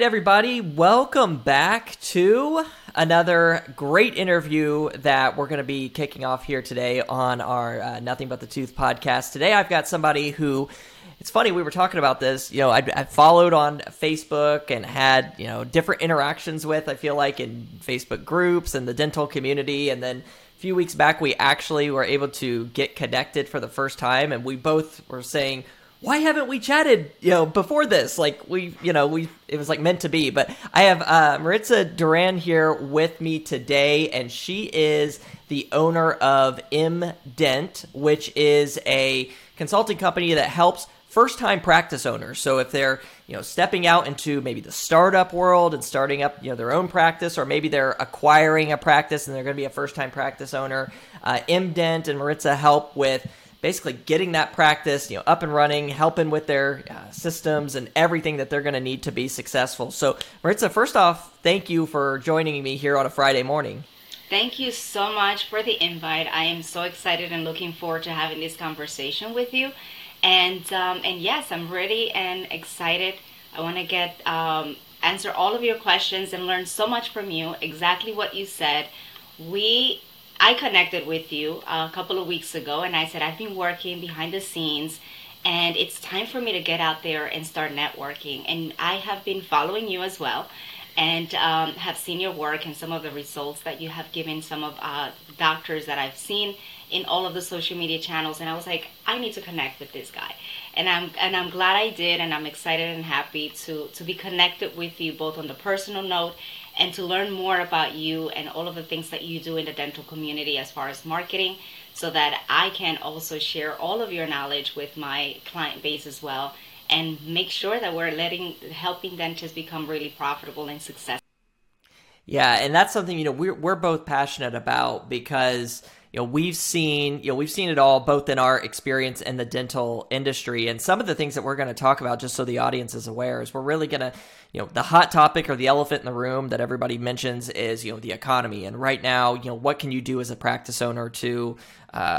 right, everybody, welcome back to another great interview that we're going to be kicking off here today on our Nothing But the Tooth podcast. Today, I've got somebody who, it's funny, we were talking about this, you know, I followed on Facebook and had, you know, different interactions with, I feel like, in Facebook groups and the dental community, and then a few weeks back, we actually were able to get connected for the first time, and we both were saying, why haven't we chatted, you know, before this? Like, it was like meant to be. But I have Maritza Duran here with me today, and she is the owner of MDent, which is a consulting company that helps first-time practice owners. So if they're, you know, stepping out into maybe the startup world and starting up, you know, their own practice, or maybe they're acquiring a practice and they're going to be a first-time practice owner, MDent and Maritza help with basically getting that practice, you know, up and running, helping with their systems and everything that they're going to need to be successful. So Maritza, first off, thank you for joining me here on a Friday morning. Thank you so much for the invite. I am so excited and looking forward to having this conversation with you. And yes, I'm ready and excited. I want to get answer all of your questions and learn so much from you. Exactly what you said. I connected with you a couple of weeks ago, and I said I've been working behind the scenes, and it's time for me to get out there and start networking. And I have been following you as well, and have seen your work and some of the results that you have given some of doctors that I've seen in all of the social media channels, and I was like, I need to connect with this guy, and I'm glad I did, and I'm excited and happy to be connected with you both on the personal note and to learn more about you and all of the things that you do in the dental community as far as marketing, so that I can also share all of your knowledge with my client base as well, and make sure that we're helping dentists become really profitable and successful. Yeah, and that's something, you know, we're both passionate about, because you know, we've seen it all, both in our experience in the dental industry, and some of the things that we're going to talk about, just so the audience is aware, is we're really going to, you know, the hot topic or the elephant in the room that everybody mentions is, you know, the economy. And right now, you know, what can you do as a practice owner to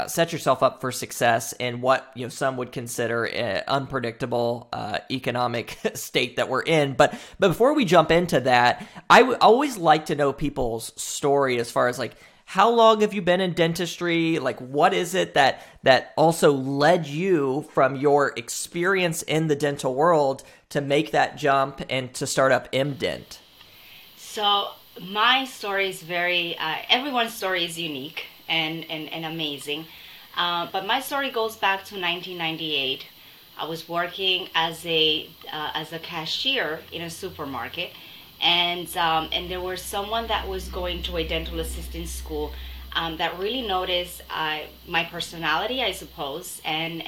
set yourself up for success in what, you know, some would consider an unpredictable economic state that we're in. But before we jump into that, I always like to know people's story as far as like, how long have you been in dentistry? Like, what is it that also led you from your experience in the dental world to make that jump and to start up MDent? So my story is everyone's story is unique and amazing. But my story goes back to 1998. I was working as a cashier in a supermarket. And there was someone that was going to a dental assistant school that really noticed my personality, I suppose, and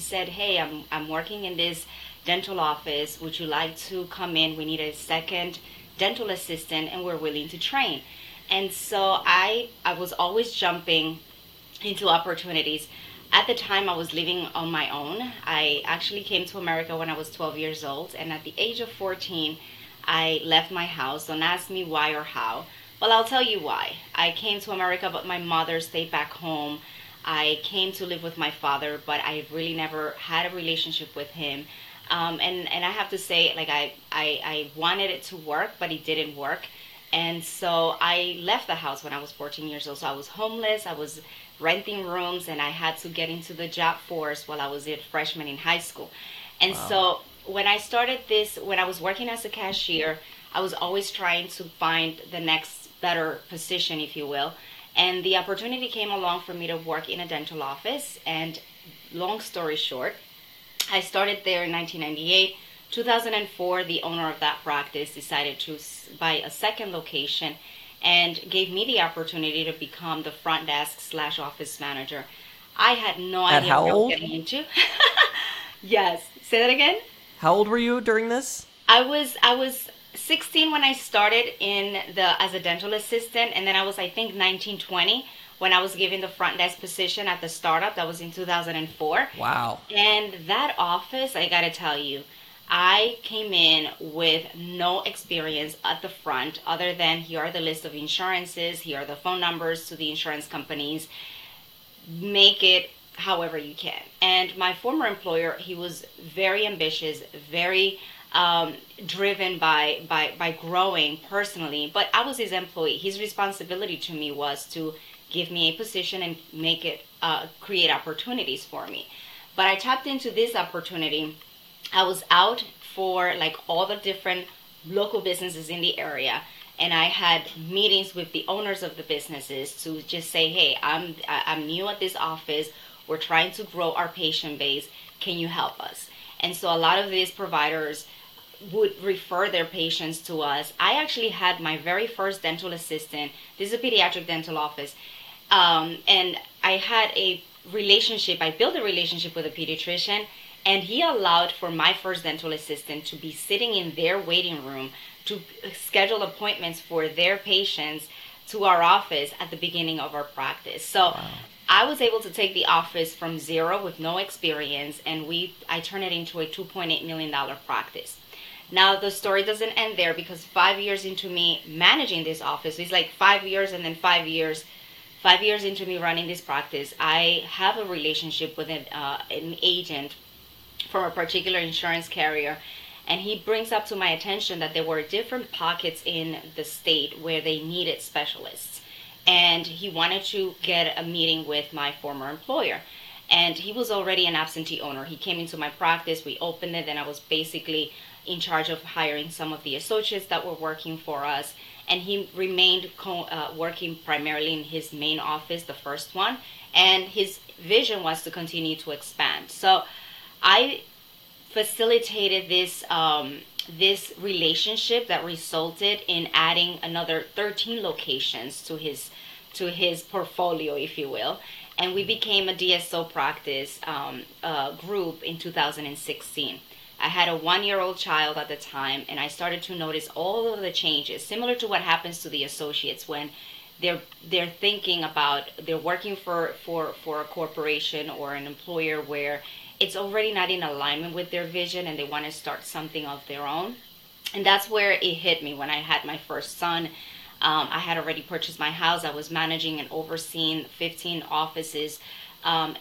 said, hey, I'm working in this dental office. Would you like to come in? We need a second dental assistant, and we're willing to train. And so I was always jumping into opportunities. At the time, I was living on my own. I actually came to America when I was 12 years old, and at the age of 14, I left my house. Don't ask me why or how. Well, I'll tell you why. I came to America, but my mother stayed back home. I came to live with my father, but I really never had a relationship with him. And I have to say, like, I wanted it to work, but it didn't work. And so I left the house when I was 14 years old. So I was homeless. I was renting rooms, and I had to get into the job force while I was a freshman in high school. And wow. So when I started this, when I was working as a cashier, I was always trying to find the next better position, if you will. And the opportunity came along for me to work in a dental office. And long story short, I started there in 1998. 2004, the owner of that practice decided to buy a second location and gave me the opportunity to become the front desk / office manager. I had no idea what I was getting into. Yes. Say that again. How old were you during this? I was 16 when I started as a dental assistant, and then I was, I think, 19, 20 when I was given the front desk position at the startup. That was in 2004. Wow. And that office, I gotta tell you, I came in with no experience at the front other than here are the list of insurances, here are the phone numbers to the insurance companies. Make it however you can. And my former employer, he was very ambitious, very driven by growing personally. But I was his employee. His responsibility to me was to give me a position and make it create opportunities for me. But I tapped into this opportunity. I was out for like all the different local businesses in the area, and I had meetings with the owners of the businesses to just say, hey, I'm new at this office. We're trying to grow our patient base. Can you help us? And so a lot of these providers would refer their patients to us. I actually had my very first dental assistant. This is a pediatric dental office. And I had a relationship. I built a relationship with a pediatrician, and he allowed for my first dental assistant to be sitting in their waiting room to schedule appointments for their patients to our office at the beginning of our practice. So wow. I was able to take the office from zero with no experience, and I turned it into a $2.8 million practice. Now, the story doesn't end there, because 5 years into me managing this office, it's like 5 years and then 5 years into me running this practice, I have a relationship with an agent from a particular insurance carrier, and he brings up to my attention that there were different pockets in the state where they needed specialists. And he wanted to get a meeting with my former employer. And he was already an absentee owner. He came into my practice, we opened it, and I was basically in charge of hiring some of the associates that were working for us. And he remained working primarily in his main office, the first one. And his vision was to continue to expand. So I facilitated this relationship that resulted in adding another 13 locations to his portfolio, if you will. And we became a DSO practice group in 2016. I had a 1-year-old child at the time, and I started to notice all of the changes, similar to what happens to the associates when they're thinking about, they're working for a corporation or an employer where it's already not in alignment with their vision and they want to start something of their own. And that's where it hit me when I had my first son. I had already purchased my house. I was managing and overseeing 15 offices. And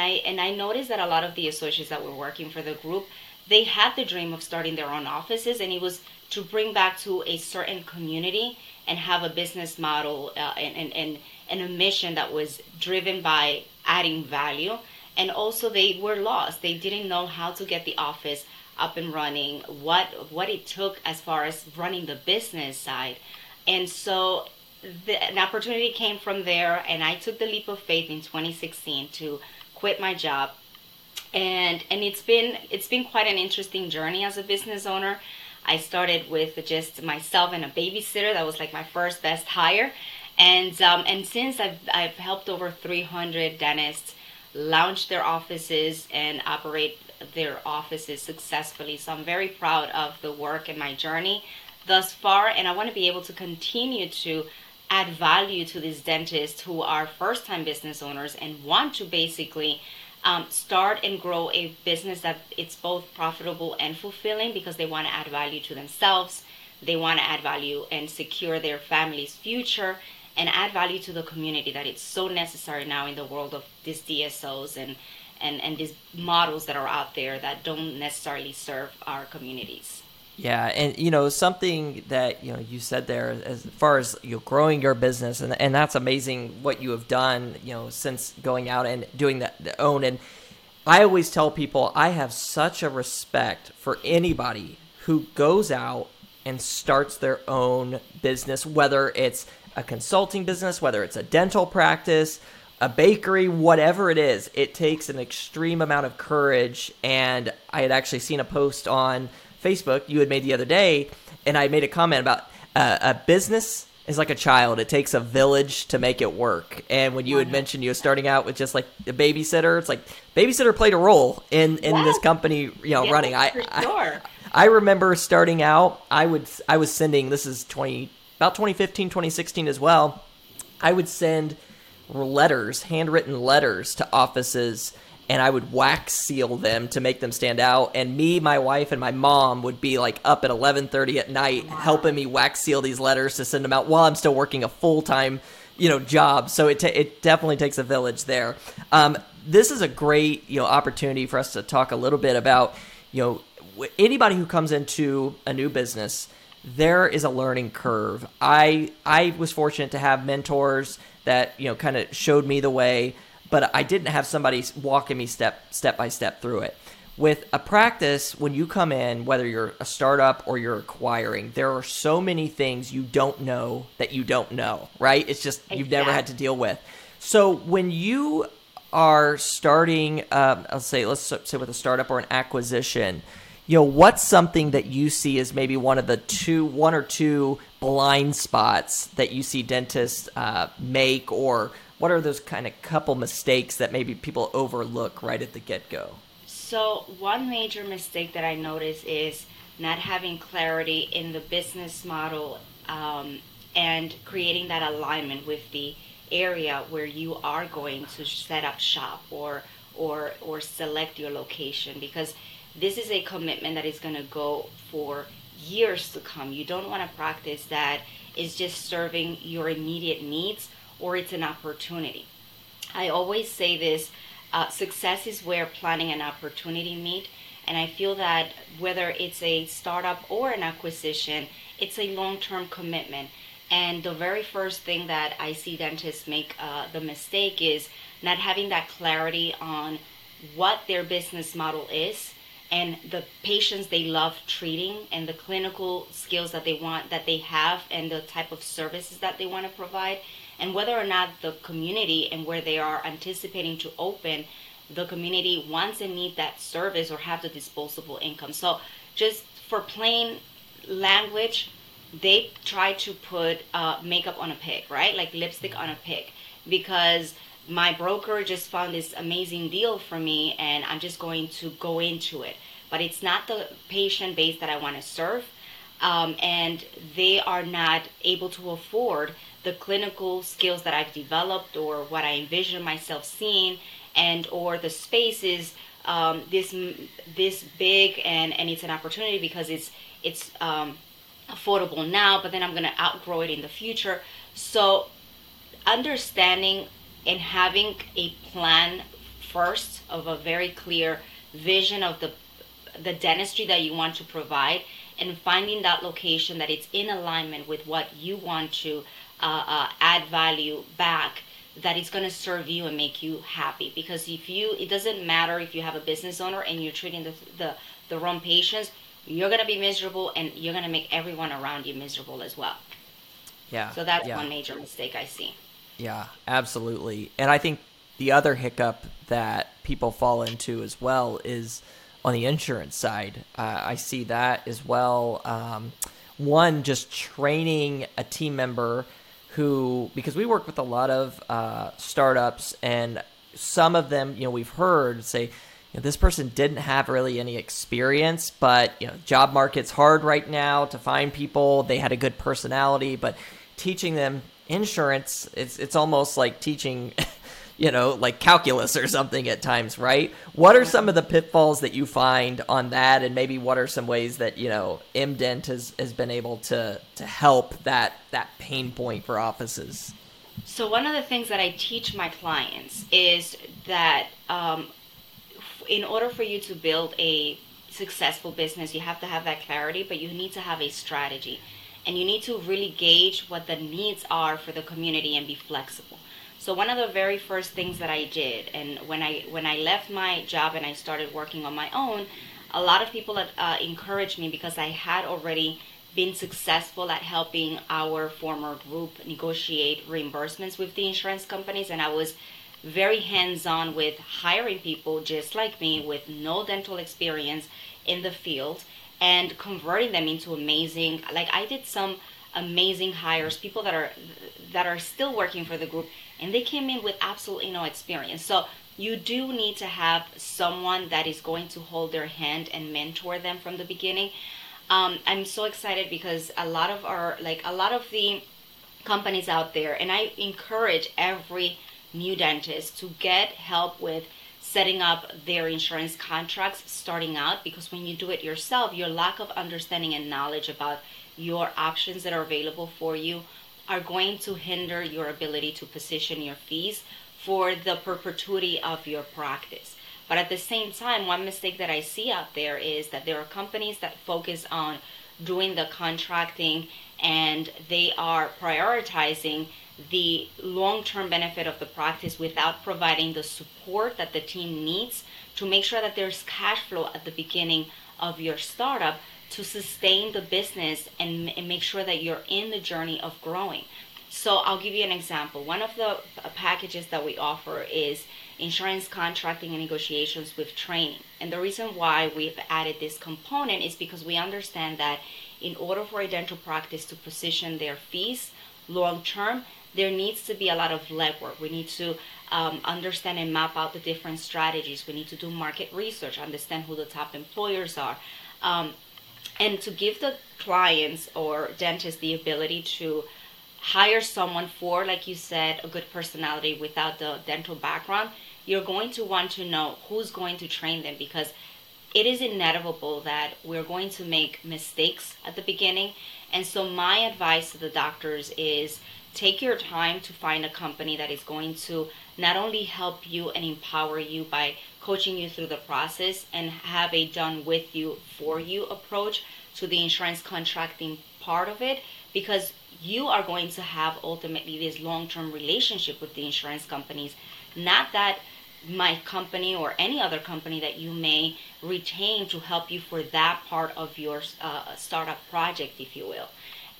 I noticed that a lot of the associates that were working for the group, they had the dream of starting their own offices, and it was to bring back to a certain community and have a business model and a mission that was driven by adding value. And also they were lost. They didn't know how to get the office up and running, what it took as far as running the business side. And so an opportunity came from there, and I took the leap of faith in 2016 to quit my job. And it's been quite an interesting journey as a business owner. I started with just myself and a babysitter. That was like my first best hire. And since I've helped over 300 dentists launch their offices and operate their offices successfully. So I'm very proud of the work and my journey thus far, and I want to be able to continue to add value to these dentists who are first-time business owners and want to basically start and grow a business that it's both profitable and fulfilling, because they want to add value to themselves, they want to add value and secure their family's future, and add value to the community that it's so necessary now in the world of these DSOs and these models that are out there that don't necessarily serve our communities. Yeah, and something that you said there as far as growing your business, and that's amazing what you have done since going out and doing that the own. And I always tell people I have such a respect for anybody who goes out and starts their own business, whether it's a consulting business, whether it's a dental practice, a bakery, whatever it is. It takes an extreme amount of courage. And I had actually seen a post on Facebook you had made the other day, and I made a comment about a business is like a child. It takes a village to make it work. And when you had mentioned you were starting out with just like a babysitter, it's like babysitter played a role in this company running. I remember starting out, I was sending, this is about 2015, 2016 as well, I would send letters, handwritten letters to offices, and I would wax seal them to make them stand out. And me, my wife, and my mom would be like up at 11:30 at night helping me wax seal these letters to send them out while I'm still working a full-time job. So it definitely takes a village there. This is a great opportunity for us to talk a little bit about anybody who comes into a new business, there is a learning curve. I was fortunate to have mentors that, you know, kind of showed me the way, but I didn't have somebody walking me step by step through it. With a practice, when you come in, whether you're a startup or you're acquiring, there are so many things you don't know that you don't know, right? It's just you've never had to deal with. So when you are starting, let's say with a startup or an acquisition, you know, what's something that you see as maybe one or two blind spots that you see dentists make, or what are those kind of couple mistakes that maybe people overlook right at the get-go? So one major mistake that I notice is not having clarity in the business model and creating that alignment with the area where you are going to set up shop or select your location, because this is a commitment that is going to go for years to come. You don't want a practice that is just serving your immediate needs or it's an opportunity. I always say this. Success is where planning and opportunity meet, and I feel that whether it's a startup or an acquisition, it's a long-term commitment. And the very first thing that I see dentists make the mistake is not having that clarity on what their business model is and the patients they love treating and the clinical skills that they want, that they have, and the type of services that they want to provide, and whether or not the community and where they are anticipating to open, the community wants and needs that service or have the disposable income. So just for plain language, they try to put makeup on a pig, right? Like lipstick on a pig, because my broker just found this amazing deal for me and I'm just going to go into it. But it's not the patient base that I want to serve. And they are not able to afford the clinical skills that I've developed or what I envision myself seeing, and or the space is this big, and it's an opportunity because it's affordable now, but then I'm going to outgrow it in the future. So understanding and having a plan first of a very clear vision of the dentistry that you want to provide, and finding that location that it's in alignment with what you want to add value back, that it's going to serve you and make you happy. Because it doesn't matter if you have a business owner and you're treating the wrong patients, you're going to be miserable and you're going to make everyone around you miserable as well. Yeah. So that's one major mistake I see. Yeah, absolutely. And I think the other hiccup that people fall into as well is on the insurance side. I see that as well. One, just training a team member who, because we work with a lot of startups, and some of them, you know, we've heard say, you know, this person didn't have really any experience, but, you know, job market's hard right now to find people. They had a good personality, but teaching them insurance, it's almost like teaching you know, like calculus or something at times, right? What are some of the pitfalls that you find on that? And maybe what are some ways that, you know, MDent has been able to help that pain point for offices? So one of the things that I teach my clients is that in order for you to build a successful business, you have to have that clarity, but you need to have a strategy. And you need to really gauge what the needs are for the community and be flexible. So one of the very first things that I did, and when I left my job and I started working on my own, a lot of people encouraged me because I had already been successful at helping our former group negotiate reimbursements with the insurance companies, and I was very hands-on with hiring people just like me with no dental experience in the field and converting them into amazing, like I did some amazing hires, people that are still working for the group, and they came in with absolutely no experience. So you do need to have someone that is going to hold their hand and mentor them from the beginning. I'm so excited because a lot of the companies out there, and I encourage every new dentist to get help with setting up their insurance contracts starting out, because when you do it yourself, your lack of understanding and knowledge about your options that are available for you are going to hinder your ability to position your fees for the perpetuity of your practice. But at the same time, one mistake that I see out there is that there are companies that focus on doing the contracting, and they are prioritizing the long-term benefit of the practice without providing the support that the team needs to make sure that there's cash flow at the beginning of your startup to sustain the business and make sure that you're in the journey of growing. So I'll give you an example. One of the packages that we offer is insurance contracting and negotiations with training. And the reason why we've added this component is because we understand that in order for a dental practice to position their fees long term, there needs to be a lot of legwork. We need to understand and map out the different strategies. We need to do market research, understand who the top employers are. And to give the clients or dentists the ability to hire someone for, like you said, a good personality without the dental background, you're going to want to know who's going to train them, because it is inevitable that we're going to make mistakes at the beginning. And so my advice to the doctors is take your time to find a company that is going to not only help you and empower you by coaching you through the process and have a done with you, for you approach to the insurance contracting part of it, because you are going to have ultimately this long-term relationship with the insurance companies. Not that my company or any other company that you may retain to help you for that part of your startup project, if you will.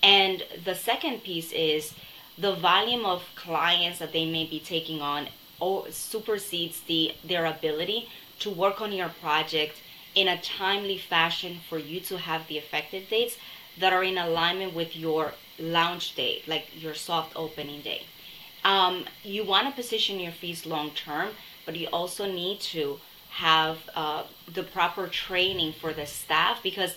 And the second piece is the volume of clients that they may be taking on supersedes their ability to work on your project in a timely fashion for you to have the effective dates that are in alignment with your launch date, like your soft opening date. You want to position your fees long term, but you also need to have the proper training for the staff, because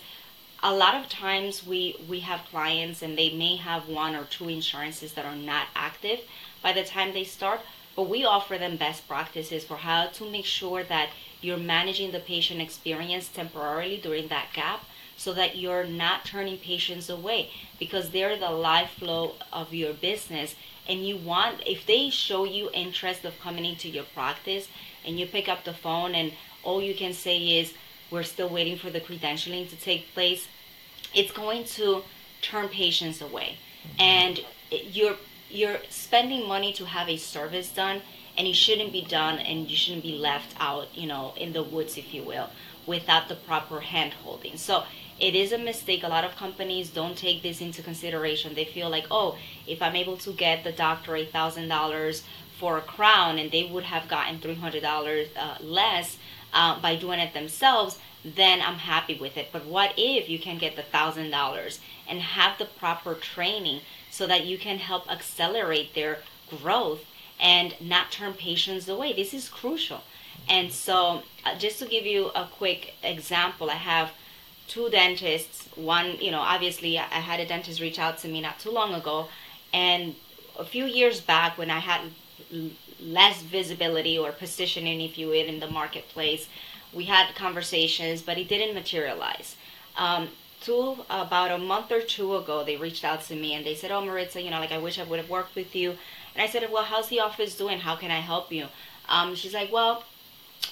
a lot of times we have clients and they may have one or two insurances that are not active by the time they start, but we offer them best practices for how to make sure that you're managing the patient experience temporarily during that gap, so that you're not turning patients away, because they're the lifeblood of your business. And you want, if they show you interest of coming into your practice and you pick up the phone and all you can say is, we're still waiting for the credentialing to take place, it's going to turn patients away. And you're spending money to have a service done, and it shouldn't be done, and you shouldn't be left out, you know, in the woods, if you will, without the proper hand holding. So it is a mistake. A lot of companies don't take this into consideration. They feel like, oh, if I'm able to get the doctor $1,000 for a crown and they would have gotten $300 less by doing it themselves, then I'm happy with it. But what if you can get the $1,000 and have the proper training so that you can help accelerate their growth and not turn patients away? This is crucial. And so just to give you a quick example, I have two dentists. One, you know, obviously I had a dentist reach out to me not too long ago, and a few years back when I had less visibility or positioning, if you will, in the marketplace, we had conversations, but it didn't materialize. To about a month or two ago, they reached out to me and they said, oh, Maritza, you know, like I wish I would have worked with you. And I said, well, how's the office doing? How can I help you? She's like, well,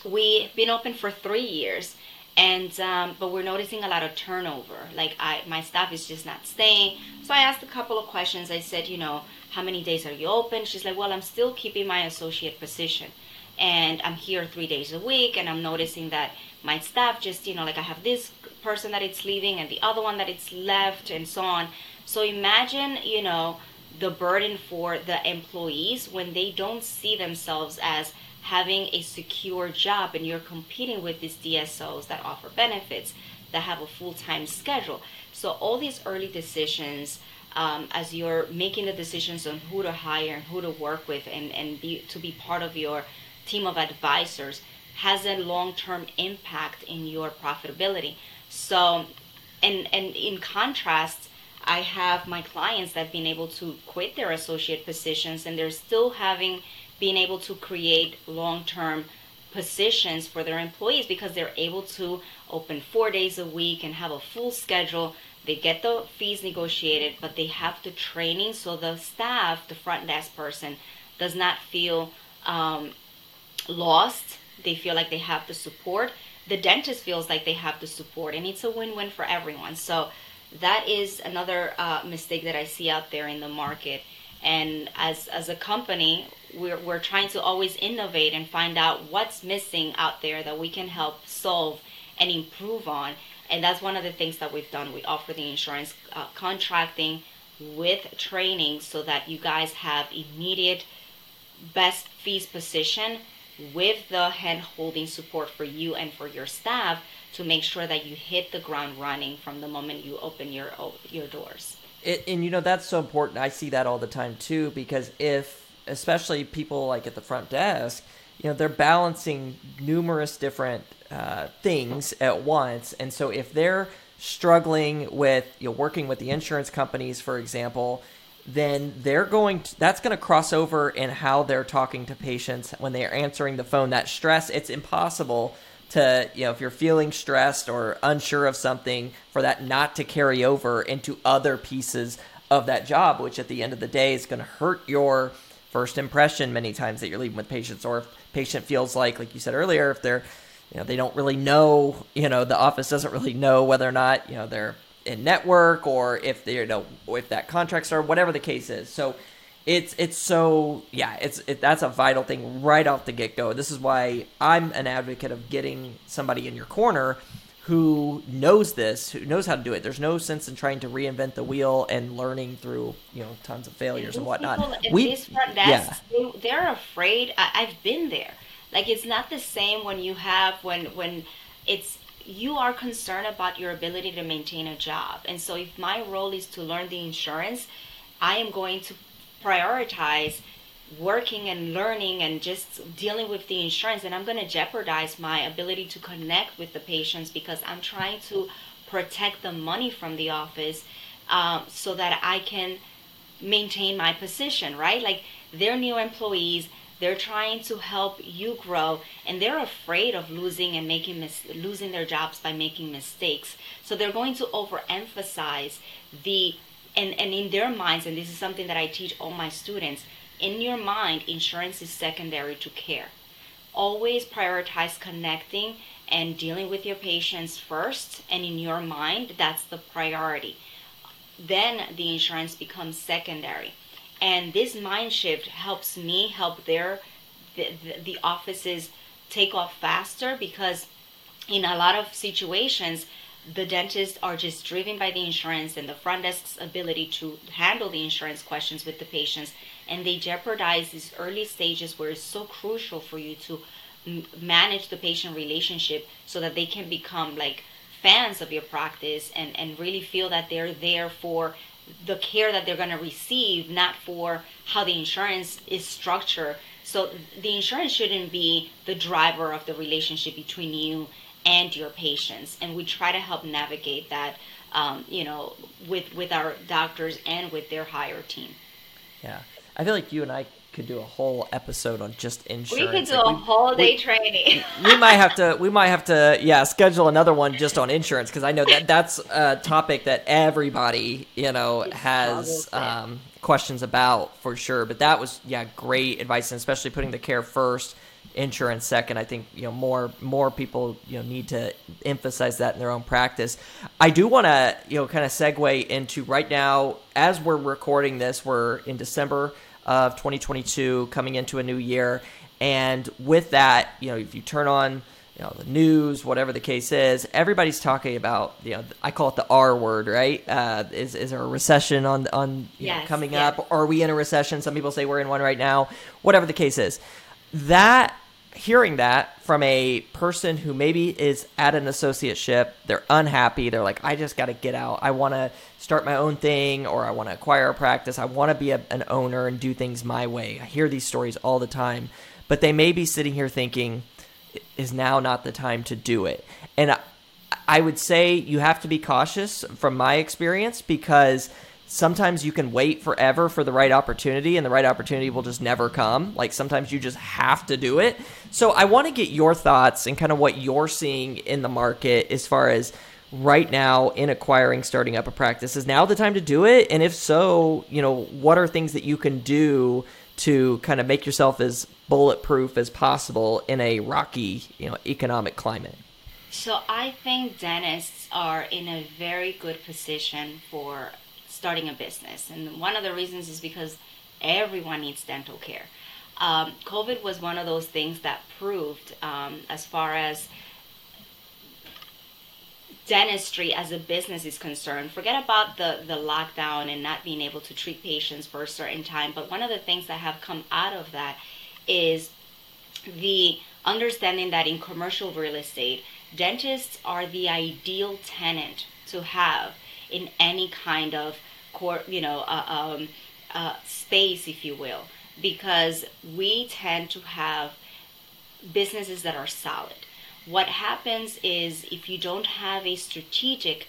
we've been open for 3 years, and but we're noticing a lot of turnover. Like my staff is just not staying. So I asked a couple of questions. I said, you know, how many days are you open? She's like, well, I'm still keeping my associate position, and I'm here 3 days a week, and I'm noticing that my staff just, you know, like I have this person that it's leaving and the other one that it's left and so on. So imagine, you know, the burden for the employees when they don't see themselves as having a secure job, and you're competing with these DSOs that offer benefits, that have a full-time schedule. So all these early decisions, as you're making the decisions on who to hire and who to work with and to be part of your team of advisors, has a long-term impact in your profitability. So, and in contrast, I have my clients that have been able to quit their associate positions, and they're still being able to create long-term positions for their employees because they're able to open 4 days a week and have a full schedule. They get the fees negotiated, but they have the training so the staff, the front desk person, does not feel lost They feel like they have the support. The dentist feels like they have the support, and it's a win-win for everyone. So that is another mistake that I see out there in the market. And as a company, we're trying to always innovate and find out what's missing out there that we can help solve and improve on. And that's one of the things that we've done. We offer the insurance contracting with training so that you guys have immediate best fees position with the hand-holding support for you and for your staff to make sure that you hit the ground running from the moment you open your doors. And you know, that's so important. I see that all the time too, because especially people like at the front desk, you know, they're balancing numerous different things at once. And so if they're struggling with, you know, working with the insurance companies, for example, then that's going to cross over in how they're talking to patients when they are answering the phone. That stress, it's impossible to, you know, if you're feeling stressed or unsure of something, for that not to carry over into other pieces of that job, which at the end of the day is going to hurt your first impression many times that you're leaving with patients. Or if patient feels like you said earlier, if they're, you know, they don't really know, you know, the office doesn't really know whether or not, you know, they're in network, or if they, you know, if that contracts are, whatever the case is. So that's a vital thing right off the get-go. This is why I'm an advocate of getting somebody in your corner who knows this, who knows how to do it. There's no sense in trying to reinvent the wheel and learning through, you know, tons of failures and whatnot. These front desks, they're afraid. I've been there. Like, it's not the same when it's, you are concerned about your ability to maintain a job. And so if my role is to learn the insurance, I am going to prioritize working and learning and just dealing with the insurance. And I'm going to jeopardize my ability to connect with the patients because I'm trying to protect the money from the office so that I can maintain my position, right? Like, they're new employees. They're trying to help you grow, and they're afraid of losing their jobs by making mistakes. So they're going to overemphasize and in their minds, and this is something that I teach all my students, in your mind, insurance is secondary to care. Always prioritize connecting and dealing with your patients first, and in your mind, that's the priority. Then the insurance becomes secondary. And this mind shift helps me help the offices take off faster, because in a lot of situations, the dentists are just driven by the insurance and the front desk's ability to handle the insurance questions with the patients. And they jeopardize these early stages where it's so crucial for you to manage the patient relationship so that they can become like fans of your practice and really feel that they're there for the care that they're going to receive, not for how the insurance is structured. So the insurance shouldn't be the driver of the relationship between you and your patients. And we try to help navigate that, you know, with our doctors and with their higher team. Yeah. I feel like you and I could do a whole episode on just insurance. We could do a whole day training. we might have to schedule another one just on insurance, because I know that's a topic that everybody, you know, has questions about for sure. But that was great advice, and especially putting the care first, insurance second. I think, you know, more people, you know, need to emphasize that in their own practice. I do want to, you know, kind of segue into right now, as we're recording this, we're in December of 2022, coming into a new year. And with that, you know, if you turn on, you know, the news, whatever the case is, everybody's talking about, you know, I call it the R word, right? Is there a recession on you know, coming up? Are we in a recession? Some people say we're in one right now, whatever the case is. That, hearing that from a person who maybe is at an associateship, they're unhappy, they're like, I just got to get out, I want to start my own thing, or I want to acquire a practice, I want to be an owner and do things my way. I hear these stories all the time, but they may be sitting here thinking, is now not the time to do it? And I would say you have to be cautious from my experience, because sometimes you can wait forever for the right opportunity, and the right opportunity will just never come. Like, sometimes you just have to do it. So I want to get your thoughts and kind of what you're seeing in the market as far as right now in acquiring, starting up a practice. Is now the time to do it? And if so, you know, what are things that you can do to kind of make yourself as bulletproof as possible in a rocky, economic climate? So I think dentists are in a very good position for starting a business. And one of the reasons is because everyone needs dental care. COVID was one of those things that proved, as far as dentistry as a business is concerned, forget about the lockdown and not being able to treat patients for a certain time. But one of the things that have come out of that is the understanding that in commercial real estate, dentists are the ideal tenant to have in any kind of space, if you will, because we tend to have businesses that are solid. What happens is if you don't have a strategic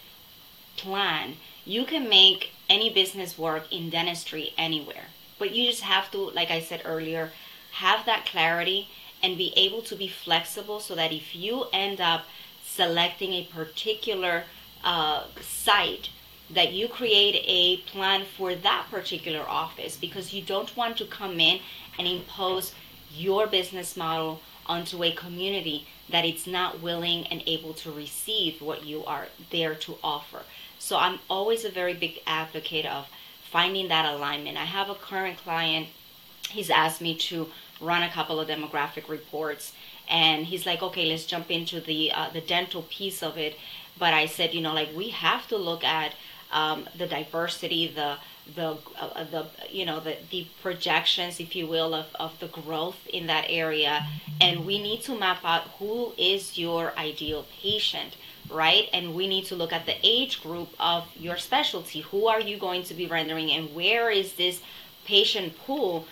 plan, you can make any business work in dentistry anywhere. But you just have to, like I said earlier, have that clarity and be able to be flexible so that if you end up selecting a particular site, that you create a plan for that particular office, because you don't want to come in and impose your business model onto a community that it's not willing and able to receive what you are there to offer. So I'm always a very big advocate of finding that alignment. I have a current client, he's asked me to run a couple of demographic reports, and he's like, okay, let's jump into the dental piece of it. But I said, we have to look at the diversity, the projections, if you will, of the growth in that area. And we need to map out who is your ideal patient, right? And we need to look at the age group of your specialty. Who are you going to be rendering, and where is this patient pool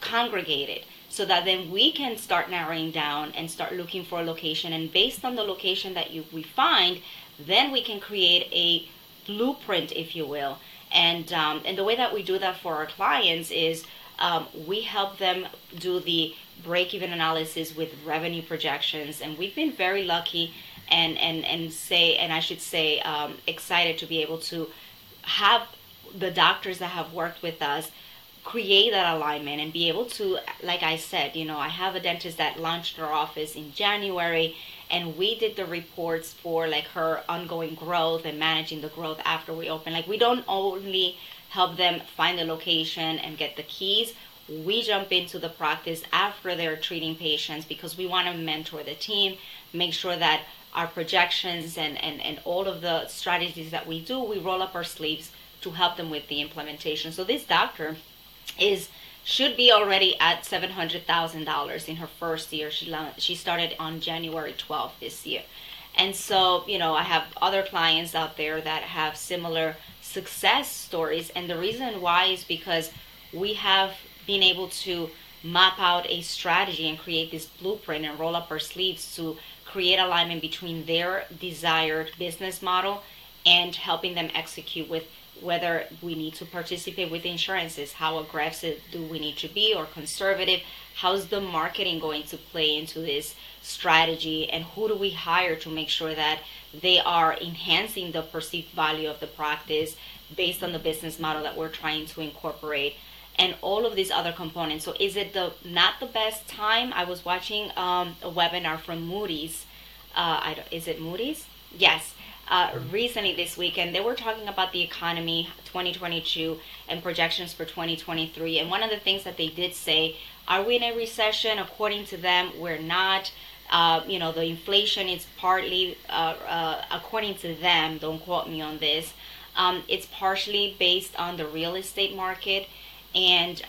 congregated? So that then we can start narrowing down and start looking for a location. And based on the location that we find, then we can create a blueprint, if you will. And the way that we do that for our clients is we help them do the break-even analysis with revenue projections. And we've been very lucky and excited to be able to have the doctors that have worked with us create that alignment and be able to, like I said, I have a dentist that launched her office in January, and we did the reports for her ongoing growth and managing the growth after we open. We don't only help them find the location and get the keys, we jump into the practice after they're treating patients, because we want to mentor the team, make sure that our projections and all of the strategies that we do, we roll up our sleeves to help them with the implementation. So this doctor should be already at $700,000 in her first year. She started on January 12th this year. And so, I have other clients out there that have similar success stories. And the reason why is because we have been able to map out a strategy and create this blueprint and roll up our sleeves to create alignment between their desired business model and helping them execute with whether we need to participate with insurances, how aggressive do we need to be or conservative, how's the marketing going to play into this strategy, and who do we hire to make sure that they are enhancing the perceived value of the practice based on the business model that we're trying to incorporate, and all of these other components. So is it not the best time? I was watching a webinar from Moody's. Is it Moody's? Yes. Recently this weekend, they were talking about the economy 2022 and projections for 2023. And one of the things that they did say, are we in a recession? According to them, we're not. The inflation is partly, according to them, don't quote me on this, it's partially based on the real estate market and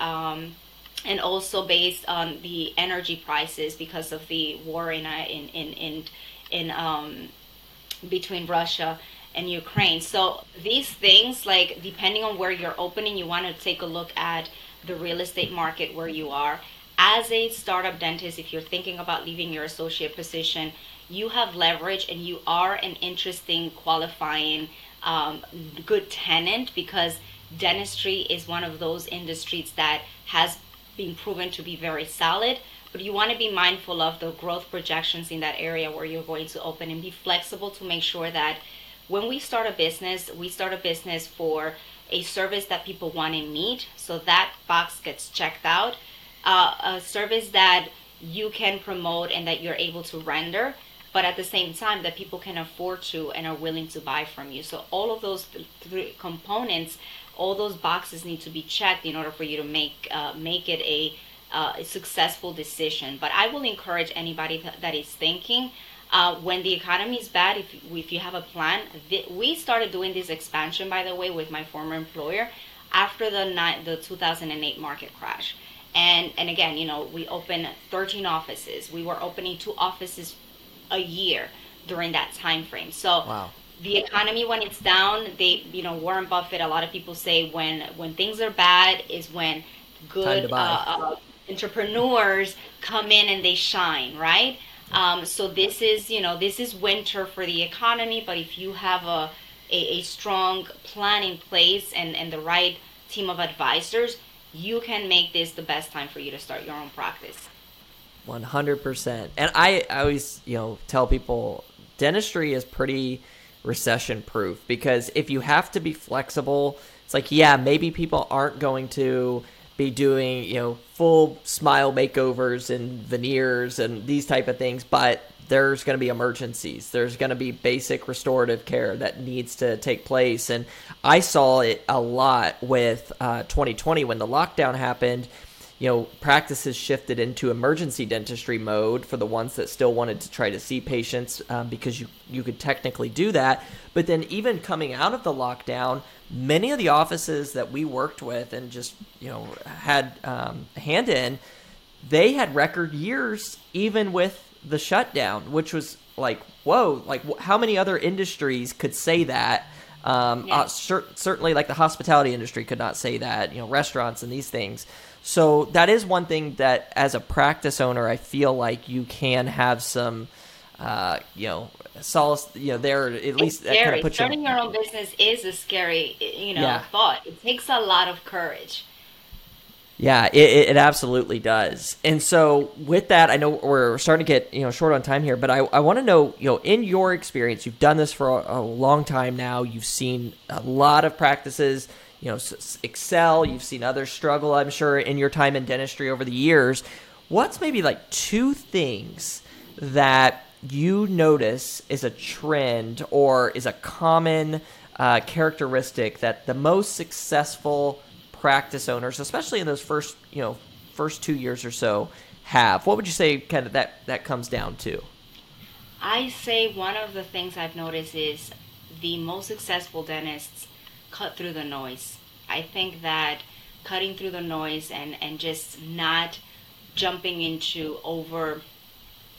also based on the energy prices because of the war between Russia and Ukraine. So these things, depending on where you're opening, you want to take a look at the real estate market where you are. As a startup dentist, if you're thinking about leaving your associate position, you have leverage and you are an interesting, qualifying, good tenant, because dentistry is one of those industries that has been proven to be very solid. But you want to be mindful of the growth projections in that area where you're going to open, and be flexible to make sure that when we start a business for a service that people want and need, so that box gets checked out. A service that you can promote and that you're able to render, but at the same time that people can afford to and are willing to buy from you. So all of those three components, all those boxes need to be checked in order for you to make it a successful decision. But I will encourage anybody that is thinking, when the economy is bad, if you have a plan, we started doing this expansion, by the way, with my former employer after the 2008 market crash. And again, you know, we opened 13 offices. We were opening 2 offices a year during that time frame. So wow. The economy, when it's down, Warren Buffett, a lot of people say when things are bad is when good entrepreneurs come in and they shine, right? So this is winter for the economy, but if you have a strong plan in place and the right team of advisors, you can make this the best time for you to start your own practice. 100%. And I always, tell people dentistry is pretty recession proof, because if you have to be flexible, it's like, yeah, maybe people aren't going to be doing, full smile makeovers and veneers and these type of things, but there's going to be emergencies. There's going to be basic restorative care that needs to take place. And I saw it a lot with 2020 when the lockdown happened. Practices shifted into emergency dentistry mode for the ones that still wanted to try to see patients, because you could technically do that. But then even coming out of the lockdown, many of the offices that we worked with and just, had a hand in, they had record years even with the shutdown, which was like, whoa, like how many other industries could say that? Certainly like the hospitality industry could not say that, restaurants and these things. So that is one thing that as a practice owner, I feel like you can have some, solace, there at least. That kind of puts starting your own business is a scary, thought. It takes a lot of courage. Yeah, it absolutely does. And so with that, I know we're starting to get, short on time here, but I want to know, in your experience, you've done this for a long time now. You've seen a lot of practices, excel. You've seen others struggle, I'm sure, in your time in dentistry over the years. What's maybe like 2 things that you notice is a trend or is a common characteristic that the most successful practice owners, especially in those first 2 years or so, have? What would you say kind of that comes down to? I say one of the things I've noticed is the most successful dentists cut through the noise. I think that cutting through the noise and just not jumping into over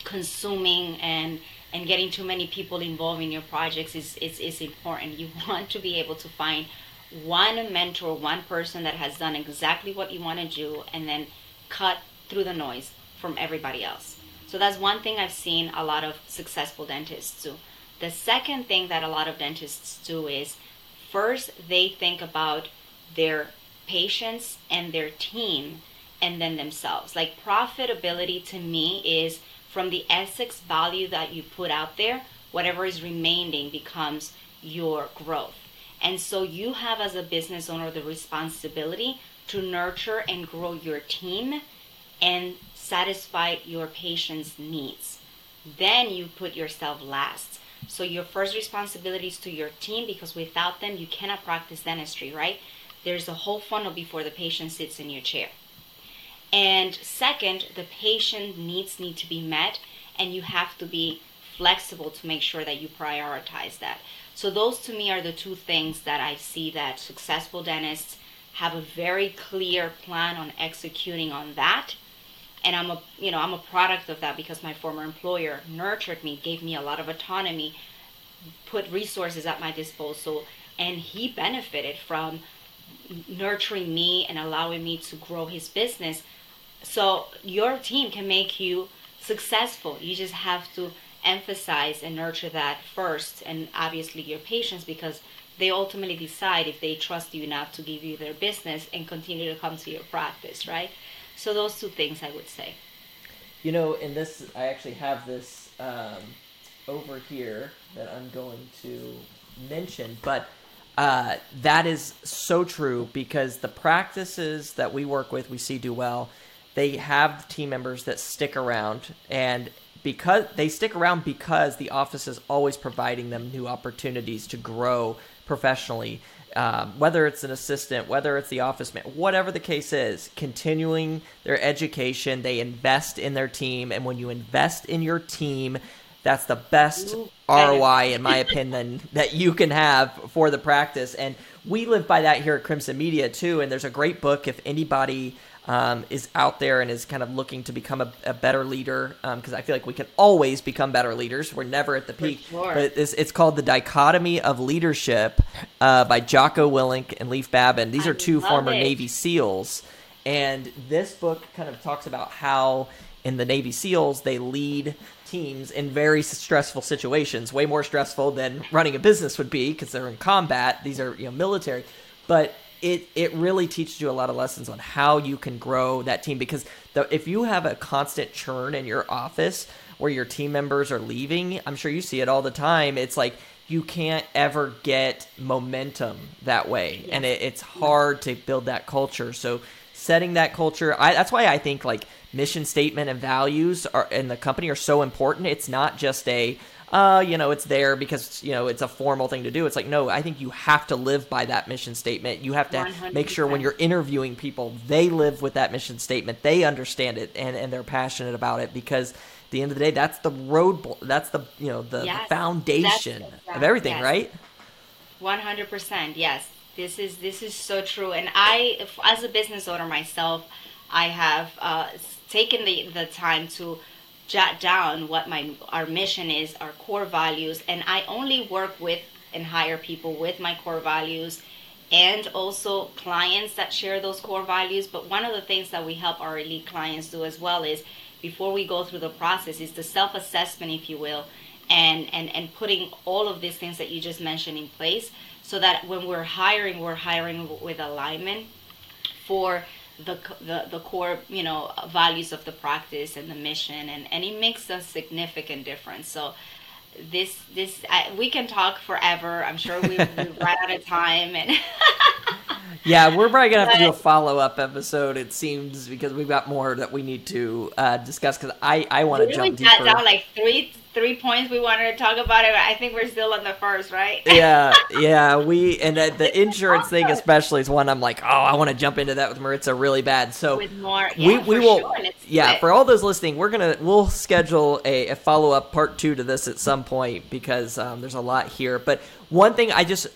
consuming and getting too many people involved in your projects is important. You want to be able to find one mentor, one person that has done exactly what you want to do, and then cut through the noise from everybody else. So that's one thing I've seen a lot of successful dentists do. The second thing that a lot of dentists do is, first, they think about their patients and their team and then themselves. Like, profitability to me is from the Essex value that you put out there, whatever is remaining becomes your growth. And so you have, as a business owner, the responsibility to nurture and grow your team and satisfy your patients' needs. Then you put yourself last. So your first responsibility is to your team, because without them, you cannot practice dentistry, right? There's a whole funnel before the patient sits in your chair. And second, the patient needs need to be met, and you have to be flexible to make sure that you prioritize that. So those to me are the 2 things that I see that successful dentists have a very clear plan on executing on that. And I'm a product of that, because my former employer nurtured me, gave me a lot of autonomy, put resources at my disposal, and he benefited from nurturing me and allowing me to grow his business. So your team can make you successful. You just have to emphasize and nurture that first, and obviously your patients, because they ultimately decide if they trust you enough to give you their business and continue to come to your practice, right? So those 2 things I would say. And this, I actually have this over here that I'm going to mention, but That is so true, because the practices that we work with, we see do well, they have team members that stick around, and because they stick around because the office is always providing them new opportunities to grow professionally, whether it's an assistant, whether it's the office man, whatever the case is, continuing their education, they invest in their team. And when you invest in your team, that's the best ROI, in my opinion, that you can have for the practice. And we live by that here at Crimson Media, too. And there's a great book if anybody is out there and is kind of looking to become a better leader, because I feel like we can always become better leaders. We're never at the peak. Sure. But it's called The Dichotomy of Leadership by Jocko Willink and Leif Babin. These are two former Navy SEALs. And this book kind of talks about how in the Navy SEALs, they lead teams in very stressful situations, way more stressful than running a business would be, because they're in combat. These are, you know, military, but it really teaches you a lot of lessons on how you can grow that team, because if you have a constant churn in your office where your team members are leaving, I'm sure you see it all the time. It's like you can't ever get momentum that way, and it's hard to build that culture. So setting that culture, that's why I think like mission statement and values in the company are so important. It's not just it's there because, you know, it's a formal thing to do. It's like, no, I think you have to live by that mission statement. You have to 100%. Make sure when you're interviewing people, they live with that mission statement. They understand it and they're passionate about it, because at the end of the day, that's the roadblock. That's the, you know, the foundation of everything, right? 100%. Yes. This is so true. And I, as a business owner myself, I have taken the time to jot down what our mission is, our core values, and I only work with and hire people with my core values, and also clients that share those core values. But one of the things that we help our elite clients do as well is, before we go through the process, is the self-assessment, if you will, and putting all of these things that you just mentioned in place, so that when we're hiring with alignment for the core, you know, values of the practice and the mission, and it makes a significant difference. So we can talk forever. I'm sure we run out of time. And yeah, we're probably gonna have to do a follow-up episode, it seems, because we've got more that we need to discuss, because I want to jump deeper. We got down like three points we wanted to talk about it. I think we're still on the first, right? Yeah. The insurance thing especially is one I'm like, oh, I want to jump into that with Maritza really bad. So with more, we will. Sure. Yeah, for all those listening, we'll schedule a follow up part 2 to this at some point, because there's a lot here. But one thing I just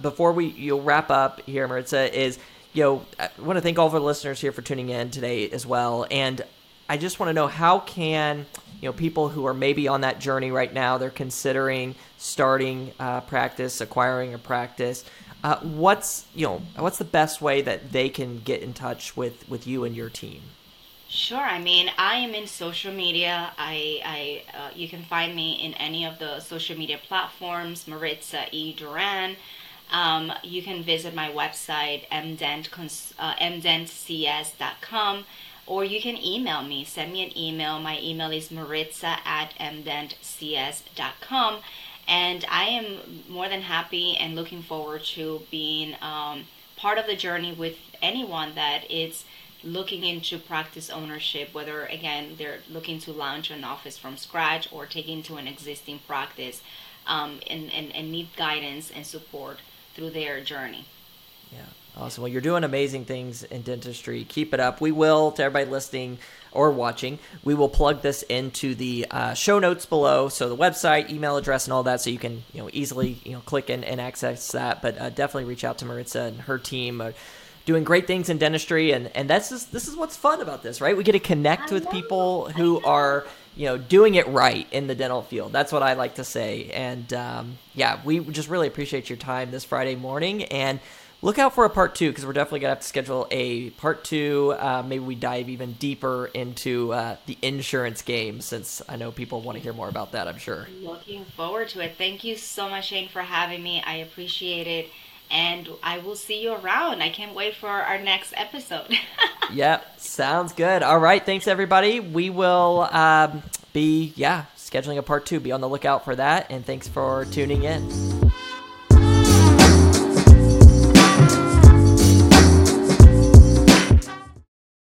before you'll wrap up here, Maritza, is, you know, I want to thank all of our listeners here for tuning in today as well, and I just want to know, how can, you know, people who are maybe on that journey right now, they're considering starting a practice, acquiring a practice, what's the best way that they can get in touch with you and your team? Sure. I mean, I am in social media. I you can find me in any of the social media platforms, Maritza E. Duran. You can visit my website, mdentcs.com. Or you can email me, send me an email. My email is maritza@mdentcs.com. And I am more than happy and looking forward to being part of the journey with anyone that is looking into practice ownership, whether, again, they're looking to launch an office from scratch or take into an existing practice and need guidance and support through their journey. Yeah. Awesome. Well, you're doing amazing things in dentistry. Keep it up. We will, to everybody listening or watching, we will plug this into the show notes below. So the website, email address, and all that, so you can, you know, easily, you know, click and access that. But definitely reach out to Maritza and her team. Doing great things in dentistry, and this is what's fun about this, right? We get to connect with people who are, you know, doing it right in the dental field. That's what I like to say. And we just really appreciate your time this Friday morning, and look out for a part 2, because we're definitely going to have to schedule a part 2. Maybe we dive even deeper into the insurance game, since I know people want to hear more about that, I'm sure. Looking forward to it. Thank you so much, Shane, for having me. I appreciate it. And I will see you around. I can't wait for our next episode. Yep, sounds good. All right, thanks, everybody. We will be scheduling a part 2. Be on the lookout for that. And thanks for tuning in.